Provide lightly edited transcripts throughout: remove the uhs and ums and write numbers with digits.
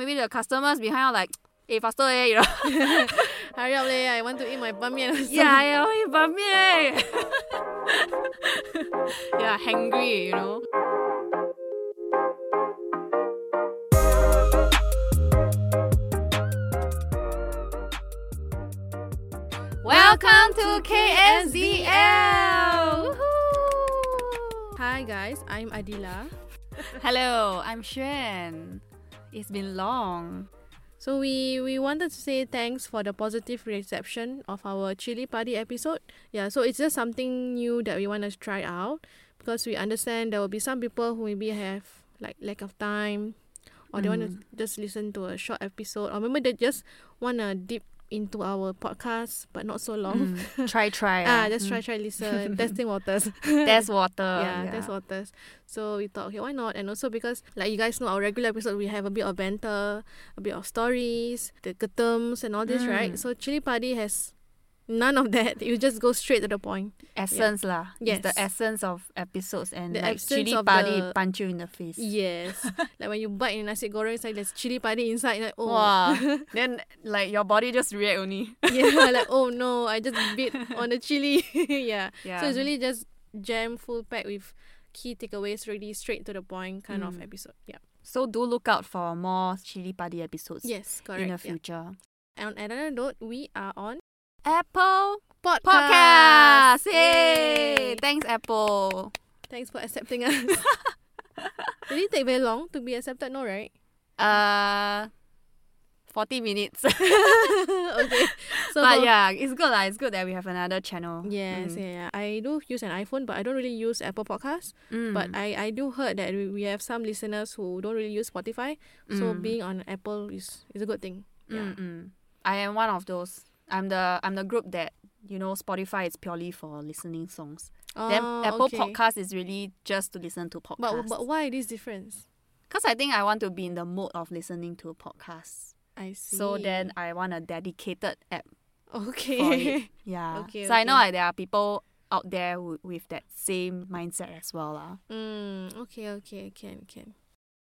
maybe the customers behind are like, hey, faster, you know. Hurry up, I want to eat my Ban Mian. Yeah, I want to eat Ban Mian. Yeah, hangry, you know. Welcome to KSDL! Woohoo! Hi guys, I'm Adilah. Hello, I'm Shwen. It's been long. So we wanted to say thanks for the positive reception of our Chilli Padi episode. Yeah, so it's just something new that we want to try out because we understand there will be some people who maybe have like lack of time or they want to just listen to a short episode or maybe they just want to dip into our podcast but not so long. Try. Just try, listen. Testing waters. Test waters. So we thought, okay, why not? And also because, like you guys know, our regular episode, we have a bit of banter, a bit of stories, the terms and all this, right? So Chilli Padi has none of that. You just go straight to the point. Essence lah. Yes. It's the essence of episodes and the like Chilli Padi punch you in the face. Yes. Like when you bite in nasi goreng, it's like there's Chilli Padi inside. Like, oh. Wow. Then like your body just react only. Yeah. Like, oh no, I just bit on the chili. Yeah. So it's really just jam full pack with key takeaways, really straight to the point kind of episode. Yeah. So do look out for more Chilli Padi episodes. Yes, correct. In the future. Yeah. And on another note, we are on Apple Podcast. Yay! Thanks, Apple. Thanks for accepting us. Did it take very long to be accepted? No, right? 40 minutes. Okay. So but yeah, it's good lah. It's good that we have another channel. Yes, yeah. I do use an iPhone, but I don't really use Apple Podcasts. But I do heard that we have some listeners who don't really use Spotify. So being on Apple is a good thing. Yeah. I am one of those. I'm the group that, you know, Spotify is purely for listening songs. Oh, then Apple Podcast is really just to listen to podcasts. But why this difference? Because I think I want to be in the mode of listening to podcasts. I see. So then I want a dedicated app. Okay. For it. Yeah. Okay, so I know there are people out there with that same mindset as well. Okay. Can.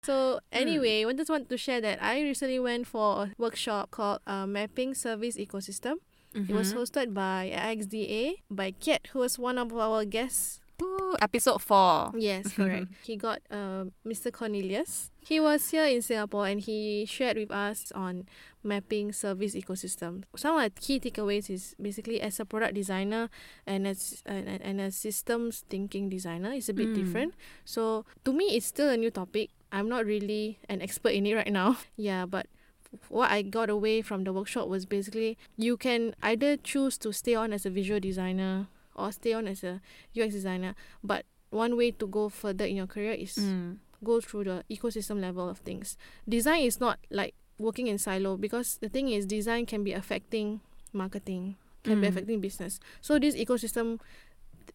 So anyway, I just want to share that I recently went for a workshop called Mapping Service Ecosystem. It was hosted by IxDA, by Kiet, who was one of our guests. Ooh, episode 4. Yes, correct. He got Mr. Cornelius. He was here in Singapore and he shared with us on mapping service ecosystem. Some of the key takeaways is basically as a product designer and as a systems thinking designer, it's a bit different. So to me, it's still a new topic. I'm not really an expert in it right now. Yeah, but what I got away from the workshop was basically you can either choose to stay on as a visual designer or stay on as a UX designer. But one way to go further in your career is go through the ecosystem level of things. Design is not like working in silo because the thing is design can be affecting marketing, can be affecting business. So this ecosystem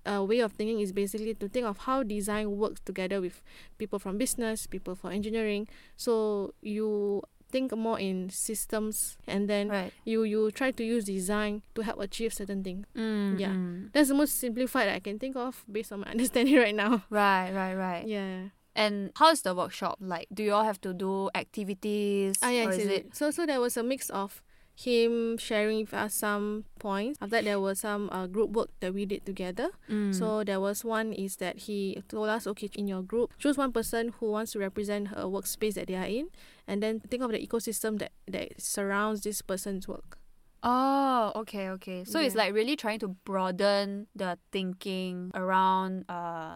way of thinking is basically to think of how design works together with people from business, people for engineering. So you think more in systems and then you try to use design to help achieve certain things. Yeah, that's the most simplified I can think of based on my understanding right now. Right. Yeah. And how is the workshop like? Do you all have to do activities? So there was a mix of him sharing with us some points. After that, there was some group work that we did together. So there was one is that he told us, okay, in your group, choose one person who wants to represent her workspace that they are in and then think of the ecosystem that surrounds this person's work. Oh, okay. So it's like really trying to broaden the thinking around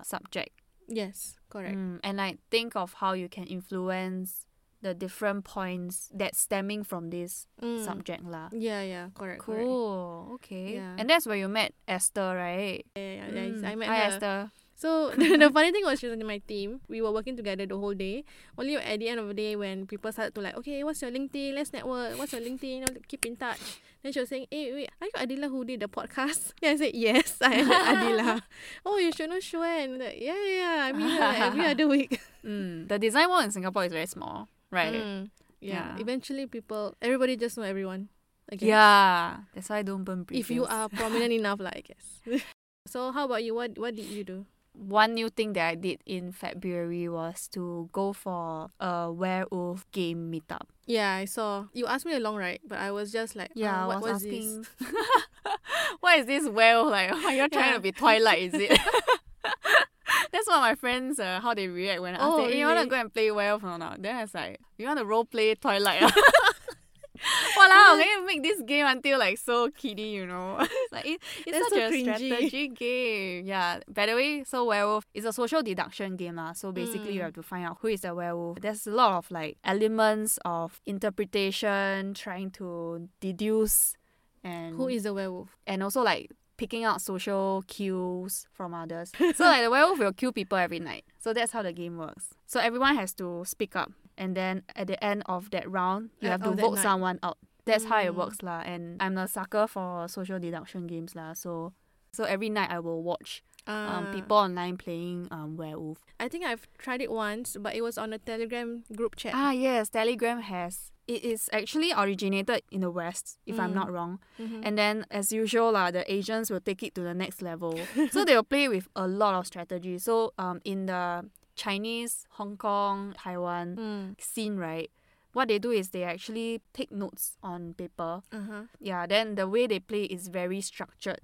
subject. Yes, correct. And like think of how you can influence the different points that stemming from this subject lah. Yeah, correct. Cool, correct. Okay. Yeah. And that's where you met Esther, right? Yeah, I met her. Hi, Esther. So the funny thing was she was in my team. We were working together the whole day. Only at the end of the day when people started to like, okay, what's your LinkedIn? Let's network. What's your LinkedIn? You know, keep in touch. Then she was saying, hey, wait, are you Adilah who did the podcast? Yeah, I said, yes, I am Adilah. Oh, you should know Shwen. Like, yeah, I mean her like, every other week. The design world in Singapore is very small. Right. Yeah. Eventually, everybody just know everyone. I guess. Yeah. That's why I don't burn bridges. If you are prominent enough, I guess. So, how about you? What did you do? one new thing that I did in February was to go for a werewolf game meetup. Yeah, I saw. You asked me along, right? But I was just like, yeah, what is this? What is this werewolf? Like, oh, you're trying to be Twilight, is it? That's what my friends, how they react when I ask them, hey, you want to go and play werewolf or not? Then I was like, you want to role play Twilight? Wow, can you make this game until like so kiddie, you know? Like it's such so a strategy game. Yeah. By the way, so werewolf is a social deduction game lah. So basically you have to find out who is the werewolf. There's a lot of like elements of interpretation, trying to deduce and who is the werewolf. And also like picking out social cues from others. So like the werewolf will cue people every night. So that's how the game works. So everyone has to speak up. And then at the end of that round, you have to vote someone out. That's how it works lah. And I'm a sucker for social deduction games lah. So every night I will watch people online playing werewolf. I think I've tried it once, but it was on a Telegram group chat. Ah yes, Telegram has. It is actually originated in the West, if I'm not wrong. Mm-hmm. And then, as usual, the Asians will take it to the next level. So they will play with a lot of strategy. So in the Chinese, Hong Kong, Taiwan scene, right? What they do is they actually take notes on paper. Uh-huh. Yeah, then the way they play is very structured.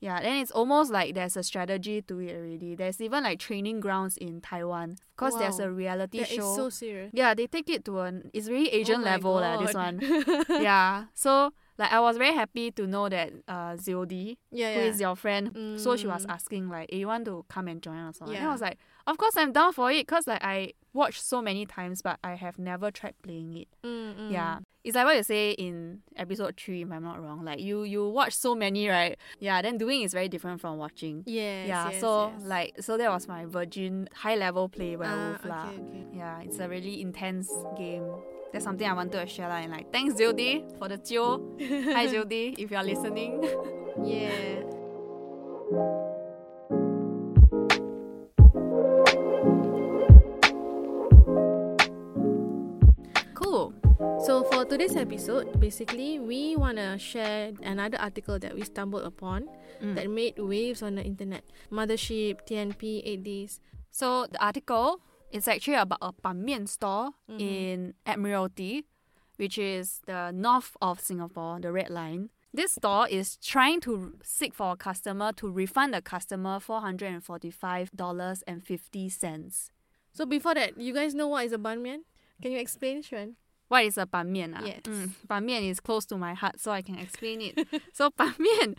Yeah, then it's almost like there's a strategy to it already. There's even like training grounds in Taiwan because there's a reality show. It's so serious. Yeah, they take it to it's really Asian level this one. Yeah, so like I was very happy to know that Zodi, who is your friend, so she was asking like, hey, you want to come and join us? Yeah. And I was like, of course I'm down for it because like I watched so many times but I have never tried playing it. Mm-hmm. Yeah. It's like what you say in episode 3, if I'm not wrong. Like you watch so many, right? Yeah, then doing is very different from watching. Yes, yeah. So that was my virgin high level play werewolf lah. Okay. Yeah, it's a really intense game. That's something I wanted to share lah, and like thanks Judy for the jio. Hi Judy, if you are listening. Yeah. So for today's episode, basically we want to share another article that we stumbled upon that made waves on the internet. Mothership, TNP, 8Ds. So the article is actually about a Ban Mian store in Admiralty, which is the north of Singapore, the Red Line. This store is trying to seek for a customer to refund the customer $445.50. So before that, you guys know what is a Ban Mian? Can you explain, Shwen? What is a Ban Mian? Yes. Ban Mian is close to my heart, so I can explain it. So Ban Mian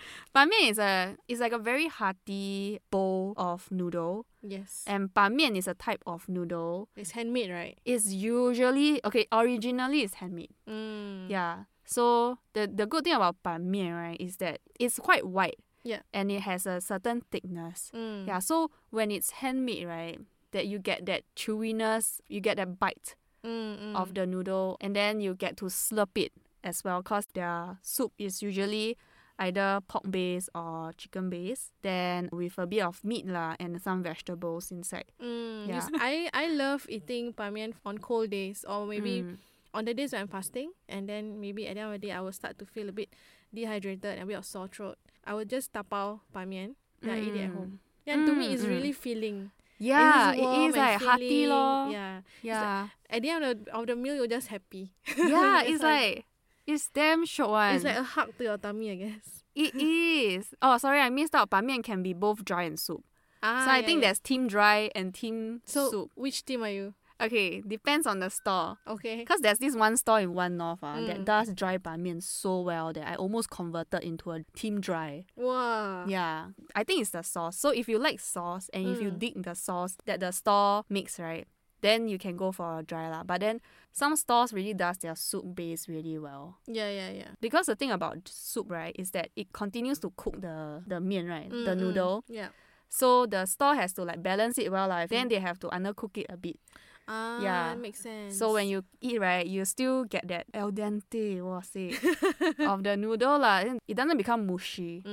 is like a very hearty bowl of noodle. Yes. And Ban Mian is a type of noodle. It's handmade, right? It's originally it's handmade. Yeah. So the good thing about Ban Mian, right, is that it's quite white. Yeah. And it has a certain thickness. Yeah. So when it's handmade, right, that you get that chewiness, you get that bite. Of the noodle, and then you get to slurp it as well because their soup is usually either pork based or chicken based, then with a bit of meat lah and some vegetables inside. Yeah. I love eating Ban Mian on cold days or maybe on the days when I'm fasting, and then maybe at the end of the day I will start to feel a bit dehydrated and a bit of sore throat. I will just tapau Ban Mian and I eat it at home. Yeah, to me it's really filling. Yeah, it is like hearty lor. Yeah. Like, at the end of the meal, you're just happy. Yeah, it's like it's damn short one. It's like a hug to your tummy, I guess. It is. Oh, sorry, I missed out. Ban Mian can be both dry and soup. So I think there's team dry and team soup. Which team are you? Okay, depends on the store. Okay. Because there's this one store in One North that does dry Ban Mian so well that I almost converted into a team dry. Wow. Yeah. I think it's the sauce. So if you like sauce and if you dig the sauce that the store makes, right, then you can go for a dry lah. But then some stores really does their soup base really well. Yeah. Because the thing about soup, right, is that it continues to cook the mian, right, the noodle. Yeah. So the store has to like balance it well lah. Then they have to undercook it a bit. That makes sense. So when you eat, right, you still get that al dente of the noodle lah. It doesn't become mushy.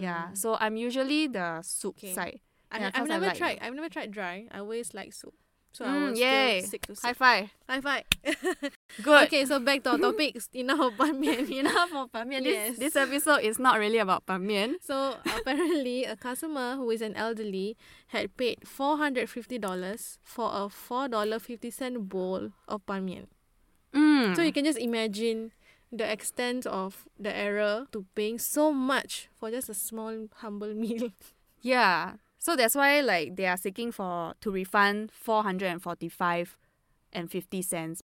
Yeah, so I'm usually the soup side. I've never tried dry. I always like soup. So I was still sick to soup. High five. Good. Okay, so back to our topics. Enough for Ban Mian. This episode is not really about Ban Mian. So apparently, a customer who is an elderly had paid $450 for a $4.50 bowl of Ban Mian. Mm. So you can just imagine the extent of the error to paying so much for just a small, humble meal. Yeah. So that's why like they are seeking to refund $445.50.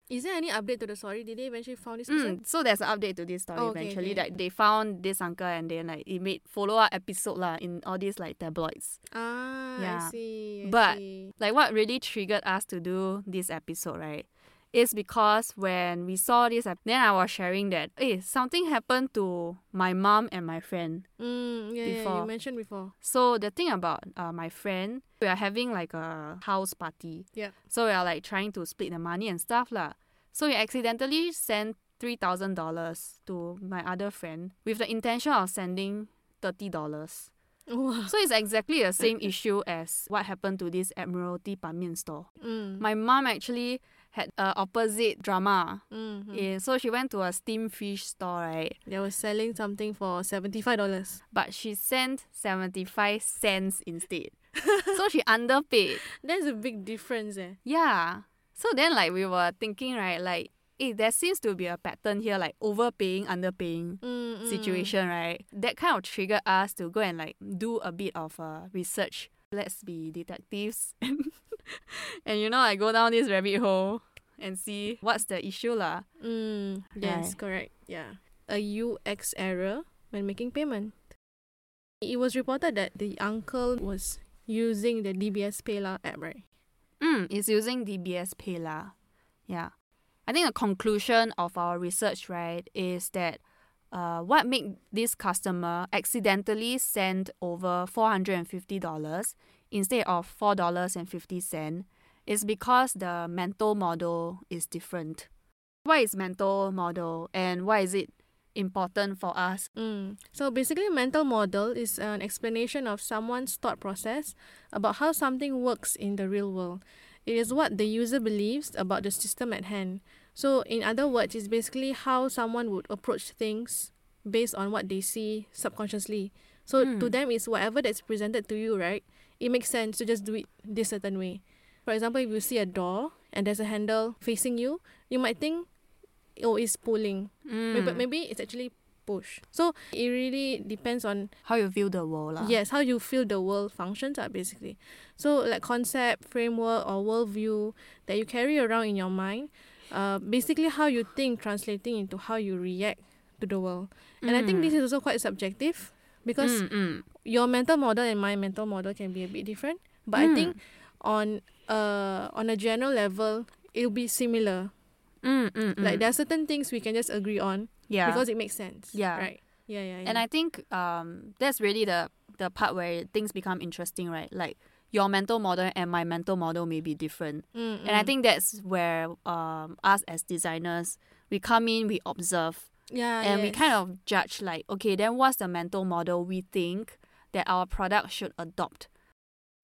Is there any update to the story? Did they eventually found this person? So there's an update to this story eventually. Okay. Like they found this uncle and then like it made follow-up episode in all these like tabloids. I see. Like what really triggered us to do this episode, right? Is because when we saw this, then I was sharing that something happened to my mom and my friend before. Yeah, you mentioned before. So the thing about my friend, we are having like a house party. Yeah. So we are like trying to split the money and stuff lah. So we accidentally sent $3,000 to my other friend with the intention of sending $30. Wow. So it's exactly the same issue as what happened to this Admiralty Ban Mian store. My mom actually had an opposite drama. Mm-hmm. Yeah, so she went to a steamed fish store, right? They were selling something for $75. But she sent 75 cents instead. So she underpaid. That's a big difference. Yeah. So then like we were thinking, right, like, there seems to be a pattern here, like overpaying, underpaying situation, right? That kind of triggered us to go and like do a bit of research. Let's be detectives. And I go down this rabbit hole and see what's the issue lah. Yes, correct. Yeah. A UX error when making payment. It was reported that the uncle was using the DBS PayLah app, right? It's using DBS PayLah. Yeah. I think the conclusion of our research, right, is that what made this customer accidentally send over $450 instead of $4.50 is because the mental model is different. What is mental model and why is it important for us? So basically, mental model is an explanation of someone's thought process about how something works in the real world. It is what the user believes about the system at hand. So in other words, it's basically how someone would approach things based on what they see subconsciously. So to them, it's whatever that's presented to you, right? It makes sense to just do it this certain way. For example, if you see a door and there's a handle facing you, you might think, it's pulling. But maybe it's actually push. So it really depends on how you view the world. Yes, how you feel the world functions basically. So like concept, framework or worldview that you carry around in your mind, basically how you think translating into how you react to the world. And I think this is also quite subjective because your mental model and my mental model can be a bit different. But I think on a general level, it'll be similar. Like there are certain things we can just agree on. Yeah. Because it makes sense. Yeah. Right. Yeah. And I think that's really the part where things become interesting, right? Like your mental model and my mental model may be different. And I think that's where us as designers, we come in, we observe. Yeah. And we kind of judge like, okay, then what's the mental model we think that our product should adopt?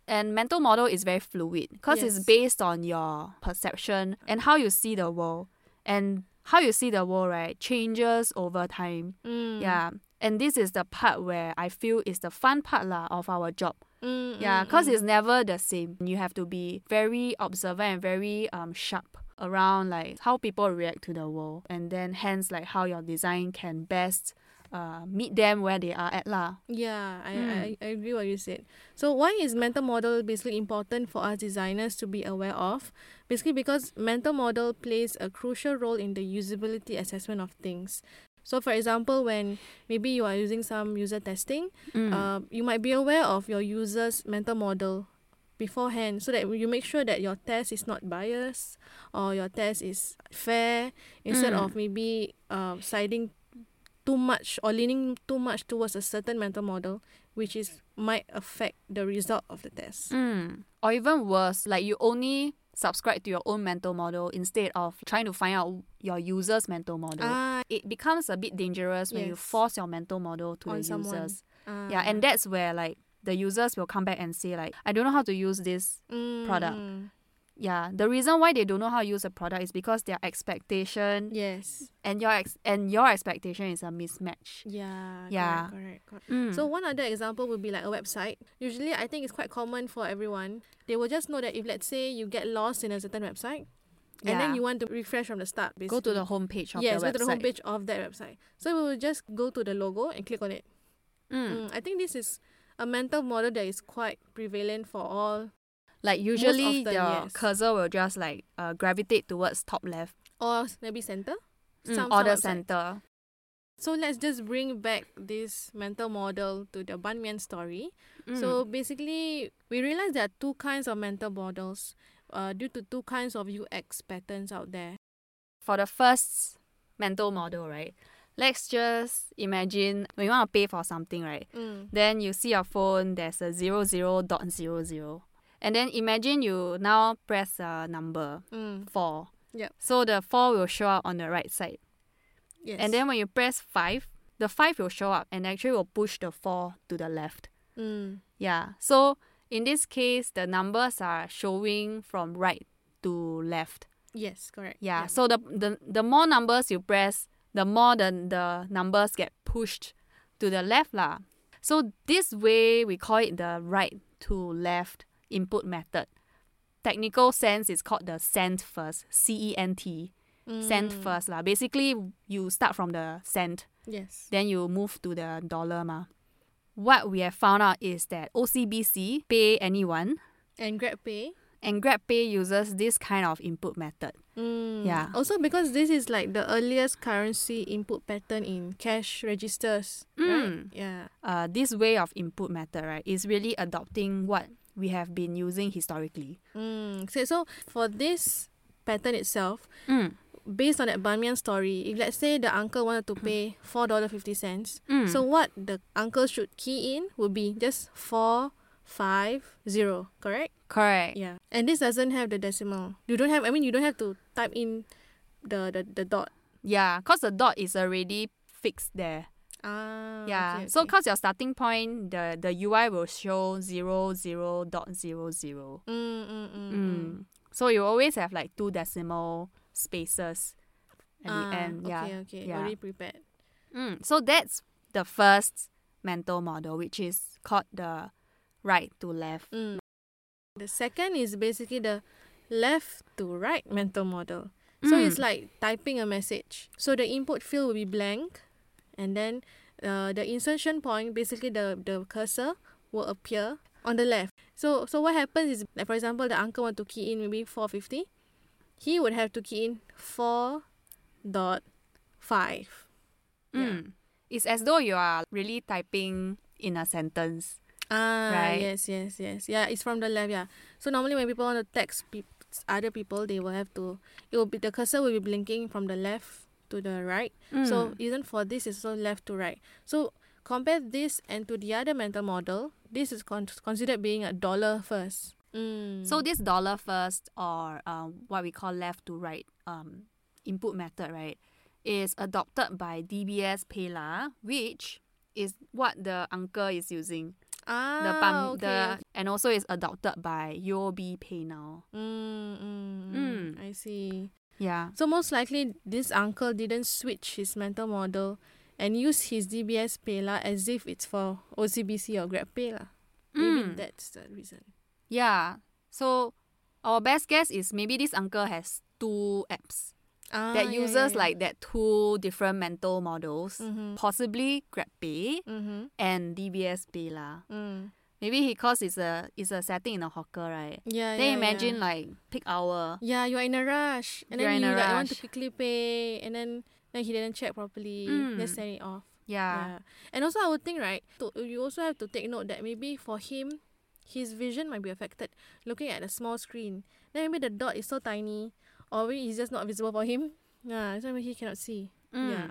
And mental model is very fluid because it's based on your perception and how you see the world. And how you see the world, right, changes over time. Yeah. And this is the part where I feel is the fun part of our job. Yeah, because it's never the same. You have to be very observant and very sharp around like how people react to the world. And then hence like how your design can best meet them where they are at lah. Yeah, I agree what you said. So why is mental model basically important for us designers to be aware of? Basically because mental model plays a crucial role in the usability assessment of things. So for example, when maybe you are using some user testing, you might be aware of your user's mental model beforehand so that you make sure that your test is not biased or your test is fair instead of maybe siding too much or leaning too much towards a certain mental model, which might affect the result of the test. Or even worse, like you only subscribe to your own mental model instead of trying to find out your user's mental model. It becomes a bit dangerous when you force your mental model to the users. Yeah, and that's where like the users will come back and say like, I don't know how to use this product. Yeah, the reason why they don't know how to use a product is because their expectation, yes, and your expectation is a mismatch. Yeah. Correct. So one other example would be like a website. Usually, I think it's quite common for everyone. They will just know that if, let's say, you get lost in a certain website, and then you want to refresh from the start, basically. Go to the homepage of the website. Yes, go to the homepage of that website. So we will just go to the logo and click on it. I think this is a mental model that is quite prevalent for all. Like usually the cursor will just like gravitate towards top left. Or maybe center. Or the center. So let's just bring back this mental model to the Ban Mian story. So basically, we realized there are two kinds of mental models due to two kinds of UX patterns out there. For the first mental model, right? Let's just imagine when you want to pay for something, right? Then you see your phone, there's a 00.00. And then imagine you now press a number, 4. Yep. So the 4 will show up on the right side. Yes. And then when you press 5, the 5 will show up and actually will push the 4 to the left. Yeah. So in this case, the numbers are showing from right to left. Yes, correct. Yeah. Yep. So the more numbers you press, the more the numbers get pushed to the left lah. So this way, we call it the right to left input method. Technical sense is called the cent first, C-E-N-T, cent first lah. Basically, you start from the cent. Yes. Then you move to the dollar ma. What we have found out is that OCBC, Pay Anyone, and GrabPay. And GrabPay uses this kind of input method. Yeah. Also because this is like the earliest currency input pattern in cash registers. Right? Yeah. This way of input method, right, is really adopting what we have been using historically. So for this pattern itself, based on that Ban Mian story, if let's say the uncle wanted to pay $4.50, so what the uncle should key in would be just 450, correct? Correct. Yeah. And this doesn't have the decimal. You don't have to type in the dot. Yeah, because the dot is already fixed there. Okay. So because your starting point, the UI will show 00.00. So you always have like 2 decimal spaces at the end. Okay. Already prepared. So that's the first mental model, which is called the right to left. The second is basically the left to right mental model. So it's like typing a message. So the input field will be blank. And then the insertion point, basically the cursor will appear on the left. So what happens is, like, for example, the uncle want to key in maybe 450. He would have to key in 4.5. It's as though you are really typing in a sentence. Right? Yes. Yeah, it's from the left, yeah. So normally when people want to text other people, they will have to... the cursor will be blinking from the left to the right. So even for this, it's also left to right. So compare this and to the other mental model, this is considered being a dollar first. So this dollar first, or what we call left to right input method, right, is adopted by DBS PayLah, which is what the uncle is using. And also is adopted by UOB Paynow. I see. Yeah. So most likely this uncle didn't switch his mental model and use his DBS PayLah as if it's for OCBC or GrabPay lah. Maybe that's the reason. Yeah. So our best guess is maybe this uncle has 2 apps that uses like that 2 different mental models, possibly GrabPay and DBS PayLah. Maybe he calls it's a setting in a hawker, right? Yeah. Then imagine like peak hour. Yeah, you're in a rush. And then you like want to quickly pay, and then he didn't check properly. Just send it off. Yeah. And also I would think, right, you also have to take note that maybe for him, his vision might be affected looking at a small screen. Then maybe the dot is so tiny, or maybe it's just not visible for him. Yeah, so he cannot see. Yeah.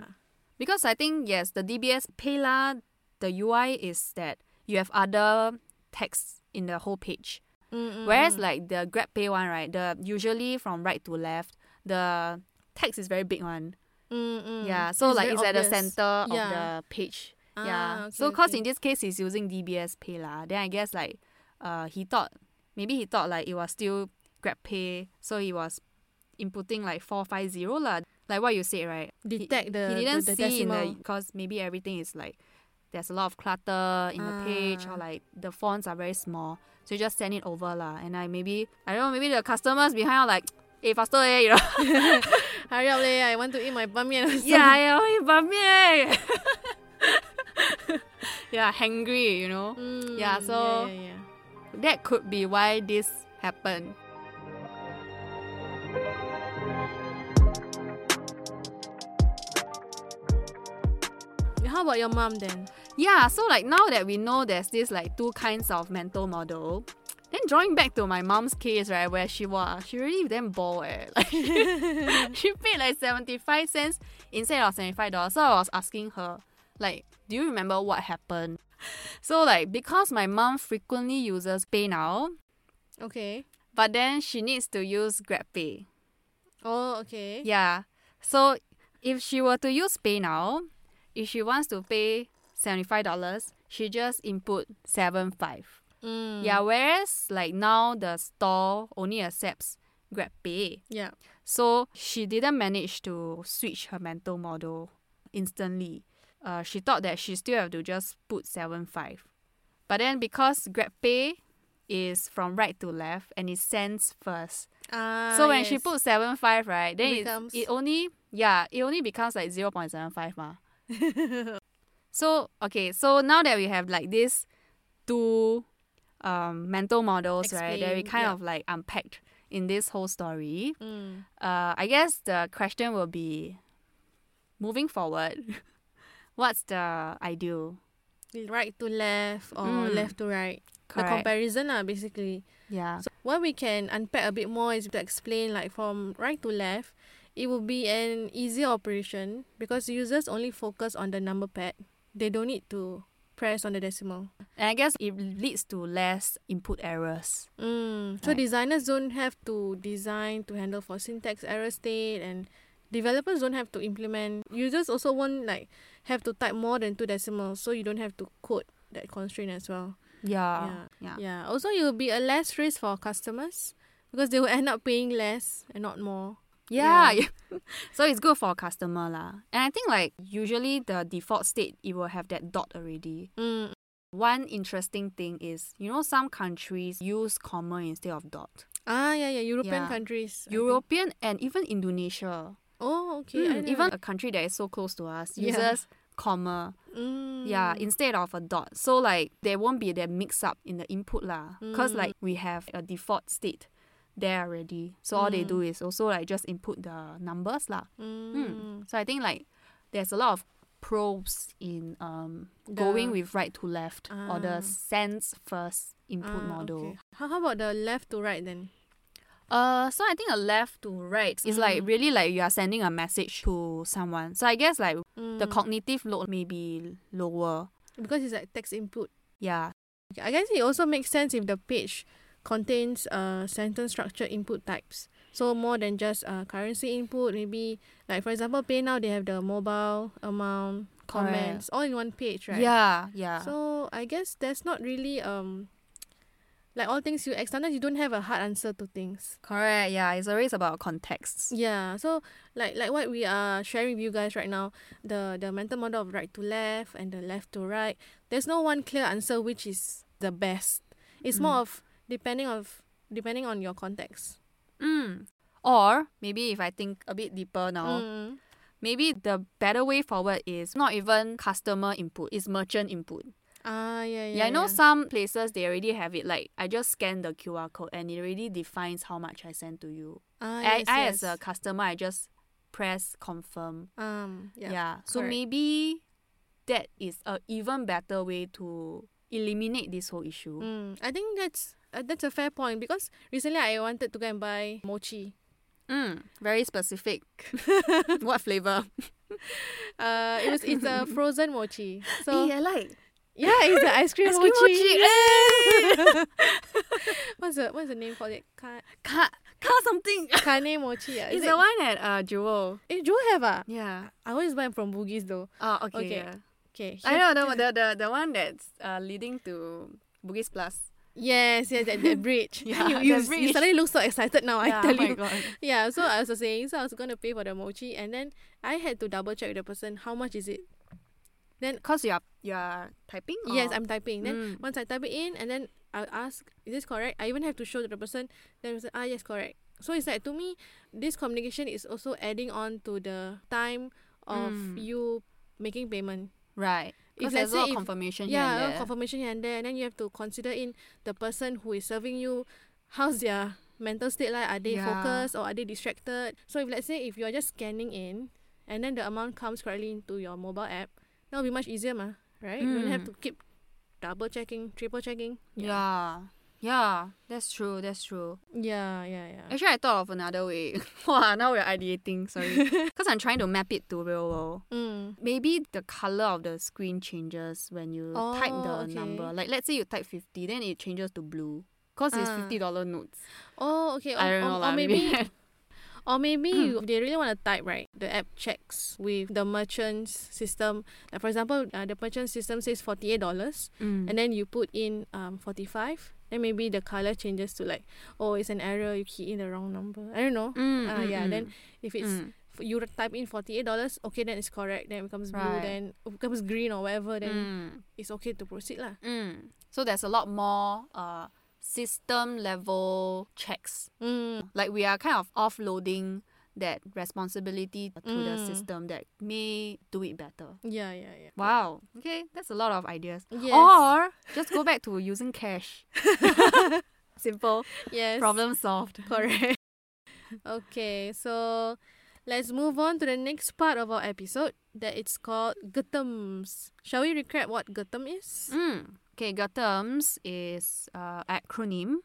Because I think, yes, the DBS PayLah, the UI is that you have other text in the whole page. Whereas like the GrabPay one, right, usually from right to left, the text is very big one. Yeah, so it's like it's obvious at the center of the page. So because in this case, he's using DBS PayLah. Then I guess like he thought, maybe he thought like it was still GrabPay. So he was inputting like 450 lah. Like what you said, right? He didn't see the decimal. Because maybe everything is like, there's a lot of clutter in the page, or like the fonts are very small. So you just send it over lah. And I don't know, maybe the customers behind are like, hey, faster, you know. Hurry up, I want to eat my Ban Mian. Yeah, I want to eat Ban Mian. Yeah, hangry, you know. That could be why this happened. How about your mom then? Yeah, so like now that we know there's this like two kinds of mental model, then drawing back to my mom's case, right, where she really damn bored. Like, she paid like 75 cents instead of $75. So I was asking her, like, do you remember what happened? So like, because my mom frequently uses PayNow. Okay. But then she needs to use GrabPay. Oh, okay. Yeah. So if she were to use PayNow, if she wants to pay $75, she just input 75. Yeah, whereas like now the store only accepts GrabPay. Yeah. So she didn't manage to switch her mental model instantly. She thought that she still have to just put 75. But then because GrabPay is from right to left and it sends first. So when she put 75, right, then it only becomes like 0.75 ma. So now that we have like these two mental models, right, that we kind of like unpacked in this whole story, I guess the question will be, moving forward, what's the ideal? Right to left or left to right. Correct. The comparison basically. Yeah. So what we can unpack a bit more is to explain like from right to left, it will be an easier operation because users only focus on the number pad. They don't need to press on the decimal. And I guess it leads to less input errors. Right. So designers don't have to design to handle for syntax error state, and developers don't have to implement. Users also won't like have to type more than two decimals, so you don't have to code that constraint as well. Yeah. Also, it will be a less risk for customers because they will end up paying less and not more. Yeah. So it's good for a customer lah. And I think like usually the default state, it will have that dot already. One interesting thing is, you know, some countries use comma instead of dot. European countries. European and even Indonesia. Oh, okay. Even a country that is so close to us uses comma. Yeah, instead of a dot. So like there won't be that mix up in the input lah. Because like we have a default state there already. So all they do is also like just input the numbers lah. So I think like there's a lot of pros in going with right to left or the sense first input model. Okay. How about the left to right then? So I think a left to right is like really like you are sending a message to someone. So I guess like the cognitive load may be lower. Because it's like text input. Yeah. Okay. I guess it also makes sense if the page contains sentence structure input types. So more than just currency input, maybe like for example PayNow, they have the mobile, amount, comments, all in one page, right? Yeah. So I guess that's not really like all things UX, sometimes you don't have a hard answer to things. Correct, yeah. It's always about context. Yeah. So like what we are sharing with you guys right now, the mental model of right to left and the left to right, there's no one clear answer which is the best. It's more of depending on your context. Or maybe if I think a bit deeper now, maybe the better way forward is not even customer input, it's merchant input. I know some places they already have it. Like I just scan the QR code and it already defines how much I send to you. As a customer, I just press confirm. So maybe that is an even better way to eliminate this whole issue. I think that's a fair point because recently I wanted to go and buy mochi. Very specific. What flavor? It's a frozen mochi. So I like. Yeah, it's the ice cream mochi. What's the name for it? Ka something. Kane mochi. Yeah. It's the one at Jewel. Jewel have Yeah. I always buy from Bugis though. Oh, okay. Yeah. Okay. I know the one that's leading to Bugis Plus. Yes, that bridge. Yeah, that bridge. You suddenly look so excited now, I tell you. God. Yeah, so I was saying, so I was going to pay for the mochi, and then I had to double check with the person, how much is it? Then, because you're typing? Or? Yes, I'm typing. Then once I type it in, and then I'll ask, is this correct? I even have to show to the person. Then I say, yes, correct. So it's like, to me, this communication is also adding on to the time of you making payment. Right. Because there's a lot of confirmation here and there. Yeah, confirmation here and there. And then you have to consider in the person who is serving you, how's their mental state like? Are they focused or are they distracted? So if, let's say, if you're just scanning in and then the amount comes correctly into your mobile app, that will be much easier, right? You don't have to keep double checking, triple checking. Yeah, that's true. Yeah. Actually, I thought of another way. Wow, now we're ideating, sorry. Because I'm trying to map it to real world. Maybe the colour of the screen changes when you type the number. Like, let's say you type 50, then it changes to blue. Because it's $50 notes. Oh, okay. I don't know. Or maybe they really want to type, right? The app checks with the merchant's system. Like, for example, the merchant system says $48, and then you put in 45. Then maybe the color changes to like, it's an error, you key in the wrong number. I don't know. Then if it's you type in $48, okay, then it's correct. Then it becomes blue, then it becomes green or whatever. Then it's okay to proceed lah. So there's a lot more system level checks. Like, we are kind of offloading that responsibility to the system that may do it better. Yeah. Wow. Okay, that's a lot of ideas. Yes. Or just go back to using cash. Simple. Yes. Problem solved. Correct. Okay, so let's move on to the next part of our episode, that it's called GTEMS. Shall we recap what GTEM is? Okay, GTEMS is acronym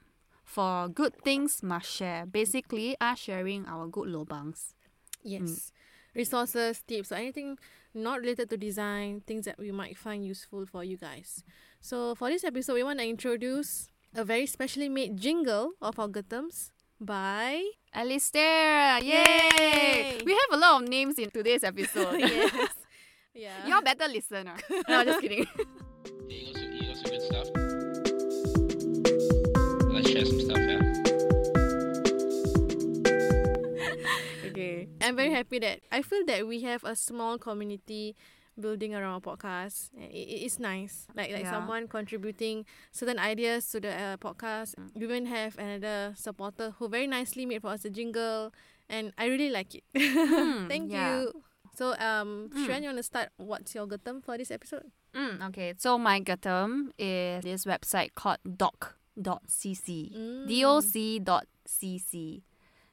for good things must share. Basically, us sharing our good lobangs. Yes. Resources, tips, or anything not related to design, things that we might find useful for you guys. So for this episode, we want to introduce a very specially made jingle of our GTEMS by Alistair. Yay! We have a lot of names in today's episode. Yes. Yeah. You're a better listener. No, just kidding. Lots of good stuff. Let's share some stuff, Okay. I'm very happy that I feel that we have a small community building around our podcast. It's nice. Like someone contributing certain ideas to the podcast. We even have another supporter who very nicely made for us the jingle, and I really like it. Thank you. So, Shwen, you want to start? What's your GTEM for this episode? Okay, so my GTEM is this website called DOC.cc. DOC.cc.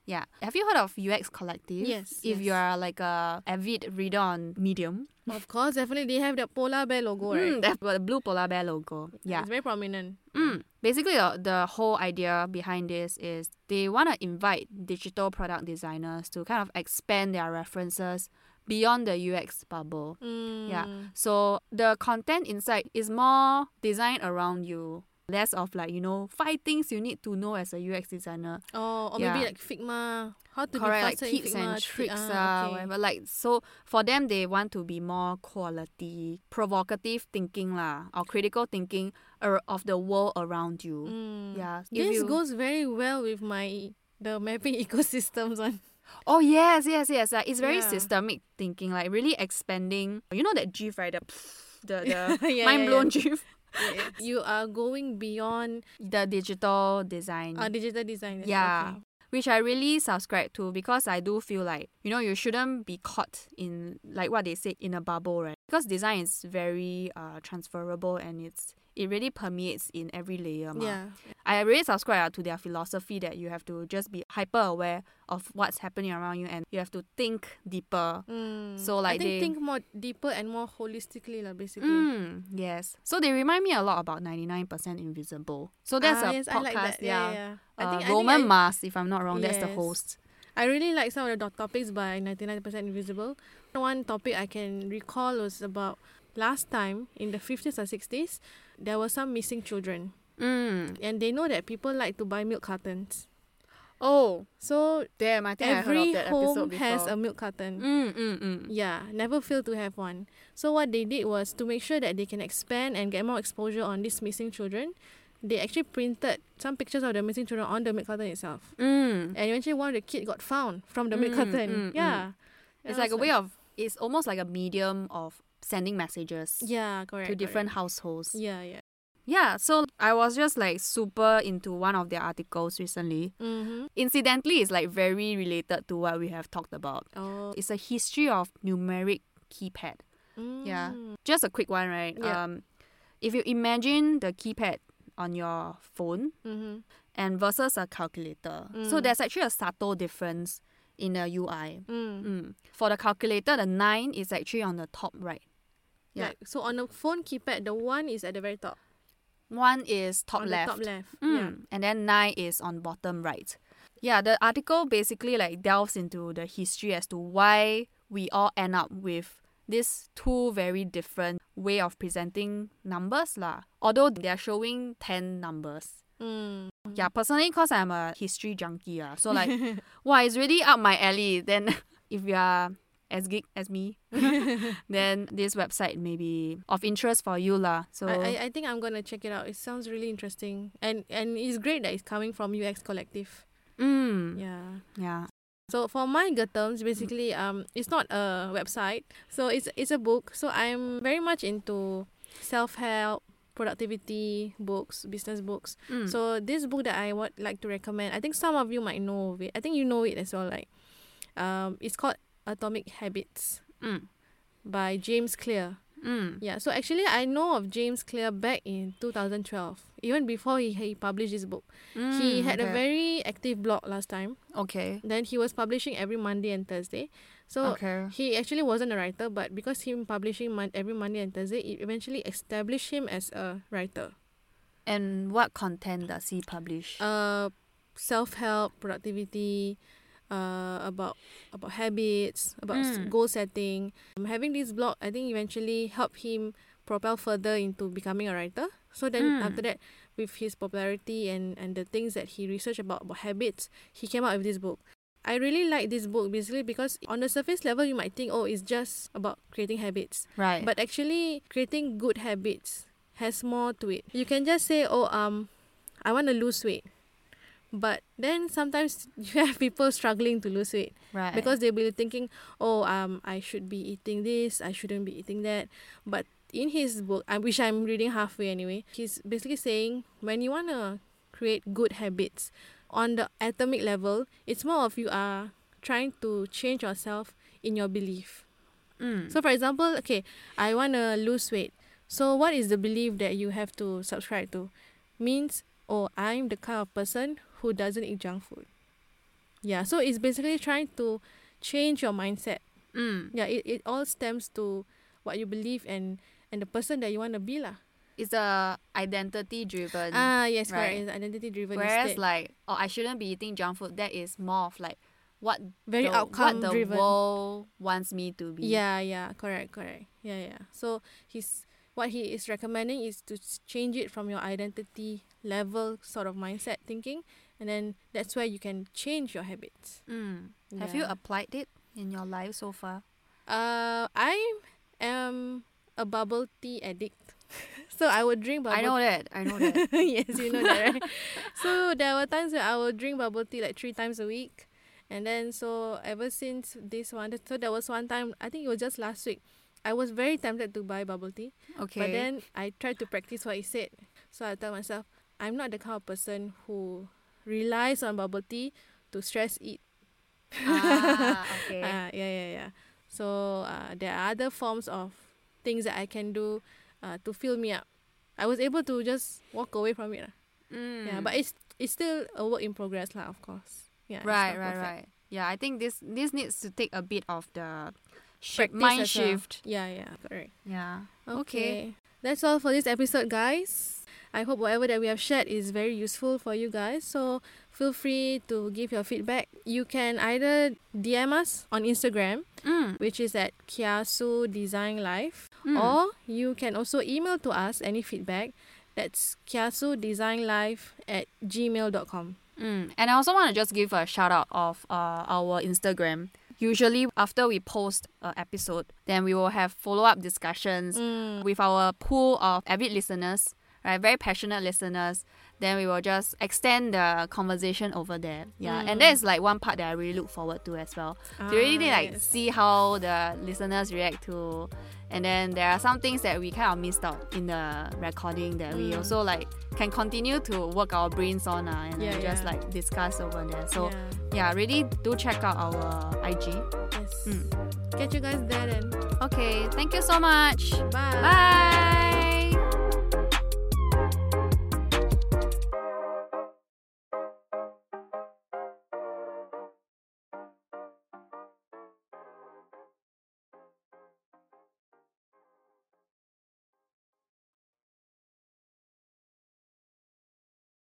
Yeah. Have you heard of UX Collective? Yes. If you are like a avid reader on Medium. Of course, definitely. They have the polar bear logo, right? The blue polar bear logo. Yeah. It's very prominent. Basically, the whole idea behind this is they want to invite digital product designers to kind of expand their references beyond the UX bubble. Yeah. So the content inside is more designed around you. Less of like, 5 things you need to know as a UX designer. Maybe like Figma. How to be like tips and tricks, whatever. Like, so for them, they want to be more quality, provocative thinking or critical thinking of the world around you. Yeah. This goes very well with the mapping ecosystems one. Oh, yes. Like, it's very systemic thinking, like really expanding. You know that GIF, right? The mind-blown GIF. You are going beyond the digital design. Digital design. Yeah. Okay. Which I really subscribe to, because I do feel like, you shouldn't be caught in, like what they say, in a bubble, right? Because design is very transferable, and it really permeates in every layer. Yeah. I really subscribe to their philosophy that you have to just be hyper aware of what's happening around you, and you have to think deeper. So like think more deeper and more holistically, basically. Yes. So they remind me a lot about 99% Invisible. So that's a podcast. I like that. Yeah. Roman Mars, if I'm not wrong, that's the host. I really like some of the topics by 99% Invisible. One topic I can recall was about last time in the 50s or 60s, there were some missing children. And they know that people like to buy milk cartons. Oh, so damn! I think every I heard of that home has a milk carton. Yeah, never fail to have one. So what they did was to make sure that they can expand and get more exposure on these missing children. they actually printed some pictures of the missing children on the milk carton itself. Mm. And eventually one of the kids got found from the milk carton. Yeah. It's like a way of, it's almost like a medium of sending messages. Yeah, correct. To different households. Yeah, yeah. Yeah, so I was just like super into one of their articles recently. Mm-hmm. Incidentally, it's like very related to what we have talked about. Oh. It's a history of numeric keypad. Mm. Yeah. Just a quick one, right? Yeah. If you imagine the keypad on your phone and versus a calculator. Mm. So there's actually a subtle difference in the UI. Mm. Mm. For the calculator, the 9 is actually on the top right. Yeah. Like, so on the phone keypad, the 1 is at the very top. 1 is top on left. The top left. Mm. Yeah. And then 9 is on bottom right. Yeah, the article basically like delves into the history as to why we all end up with these two very different way of presenting numbers lah. Although they're showing 10 numbers. Mm. Yeah, personally because I'm a history junkie lah. So like, wow, it's really up my alley. Then if you are as geek as me, then this website may be of interest for you lah. So I think I'm gonna check it out. It sounds really interesting, and it's great that it's coming from UX Collective. Mm. Yeah. So for my terms, basically, it's not a website. So it's a book. So I'm very much into self-help, productivity books, business books. Mm. So this book that I would like to recommend, I think some of you might know of it. I think you know it as well. Like, it's called Atomic Habits by James Clear. Mm. Yeah, so actually I know of James Clear back in 2012, even before he published this book. He had a very active blog last time. Okay. Then he was publishing every Monday and Thursday. So he actually wasn't a writer, but because him publishing every Monday and Thursday, it eventually established him as a writer. And what content does he publish? Self-help, productivity, about habits, about goal setting. Having this blog, I think, eventually helped him propel further into becoming a writer. So then after that, with his popularity and the things that he researched about habits, he came out with this book. I really like this book basically because on the surface level, you might think, oh, it's just about creating habits. Right. But actually, creating good habits has more to it. You can just say, oh, I want to lose weight. But then sometimes you have people struggling to lose weight, right? Because they'll be thinking, oh, I should be eating this, I shouldn't be eating that. But in his book, which I'm reading halfway anyway, he's basically saying when you want to create good habits on the atomic level, it's more of you are trying to change yourself in your belief. So for example, I want to lose weight. So what is the belief that you have to subscribe to? Means, oh, I'm the kind of person who doesn't eat junk food. Yeah, so it's basically trying to change your mindset. Yeah, it all stems to what you believe and the person that you want to be lah. It's identity driven. Yes, right. Correct. It's identity driven. Whereas instead, like, oh, I shouldn't be eating junk food. That is more of like what the world wants me to be. Yeah, correct. Yeah. So what he is recommending is to change it from your identity level sort of mindset thinking, and then that's where you can change your habits. Yeah. Have you applied it in your life so far? I am a bubble tea addict. So I would drink bubble tea. I know that. Yes, you know that, right? So there were times where I would drink bubble tea like 3 times a week. And then so ever since this one, so there was one time, I think it was just last week, I was very tempted to buy bubble tea. Okay. But then I tried to practice what he said. So I tell myself, I'm not the kind of person who relies on bubble tea to stress eat. Okay. Yeah. So there are other forms of things that I can do to fill me up. I was able to just walk away from it. Yeah, but it's still a work in progress lah, of course. Yeah. Right. Yeah, I think this needs to take a bit of the mind shift. Yeah, correct. Yeah. Okay. That's all for this episode, guys. I hope whatever that we have shared is very useful for you guys. So feel free to give your feedback. You can either DM us on Instagram, which is at KiasuDesignLife, or you can also email to us any feedback. That's KiasuDesignLife@gmail.com. And I also want to just give a shout out of our Instagram. Usually after we post an episode, then we will have follow-up discussions with our pool of avid listeners. right? Very passionate listeners. Then we will just extend the conversation over there. Yeah. And that is like one part that I really look forward to as well. To really like see how the listeners react to. And then there are some things that we kind of missed out in the recording that we also like can continue to work our brains on and just like discuss over there. So yeah, really do check out our IG. Yes. Get you guys there then. Okay. Thank you so much. Bye. Bye.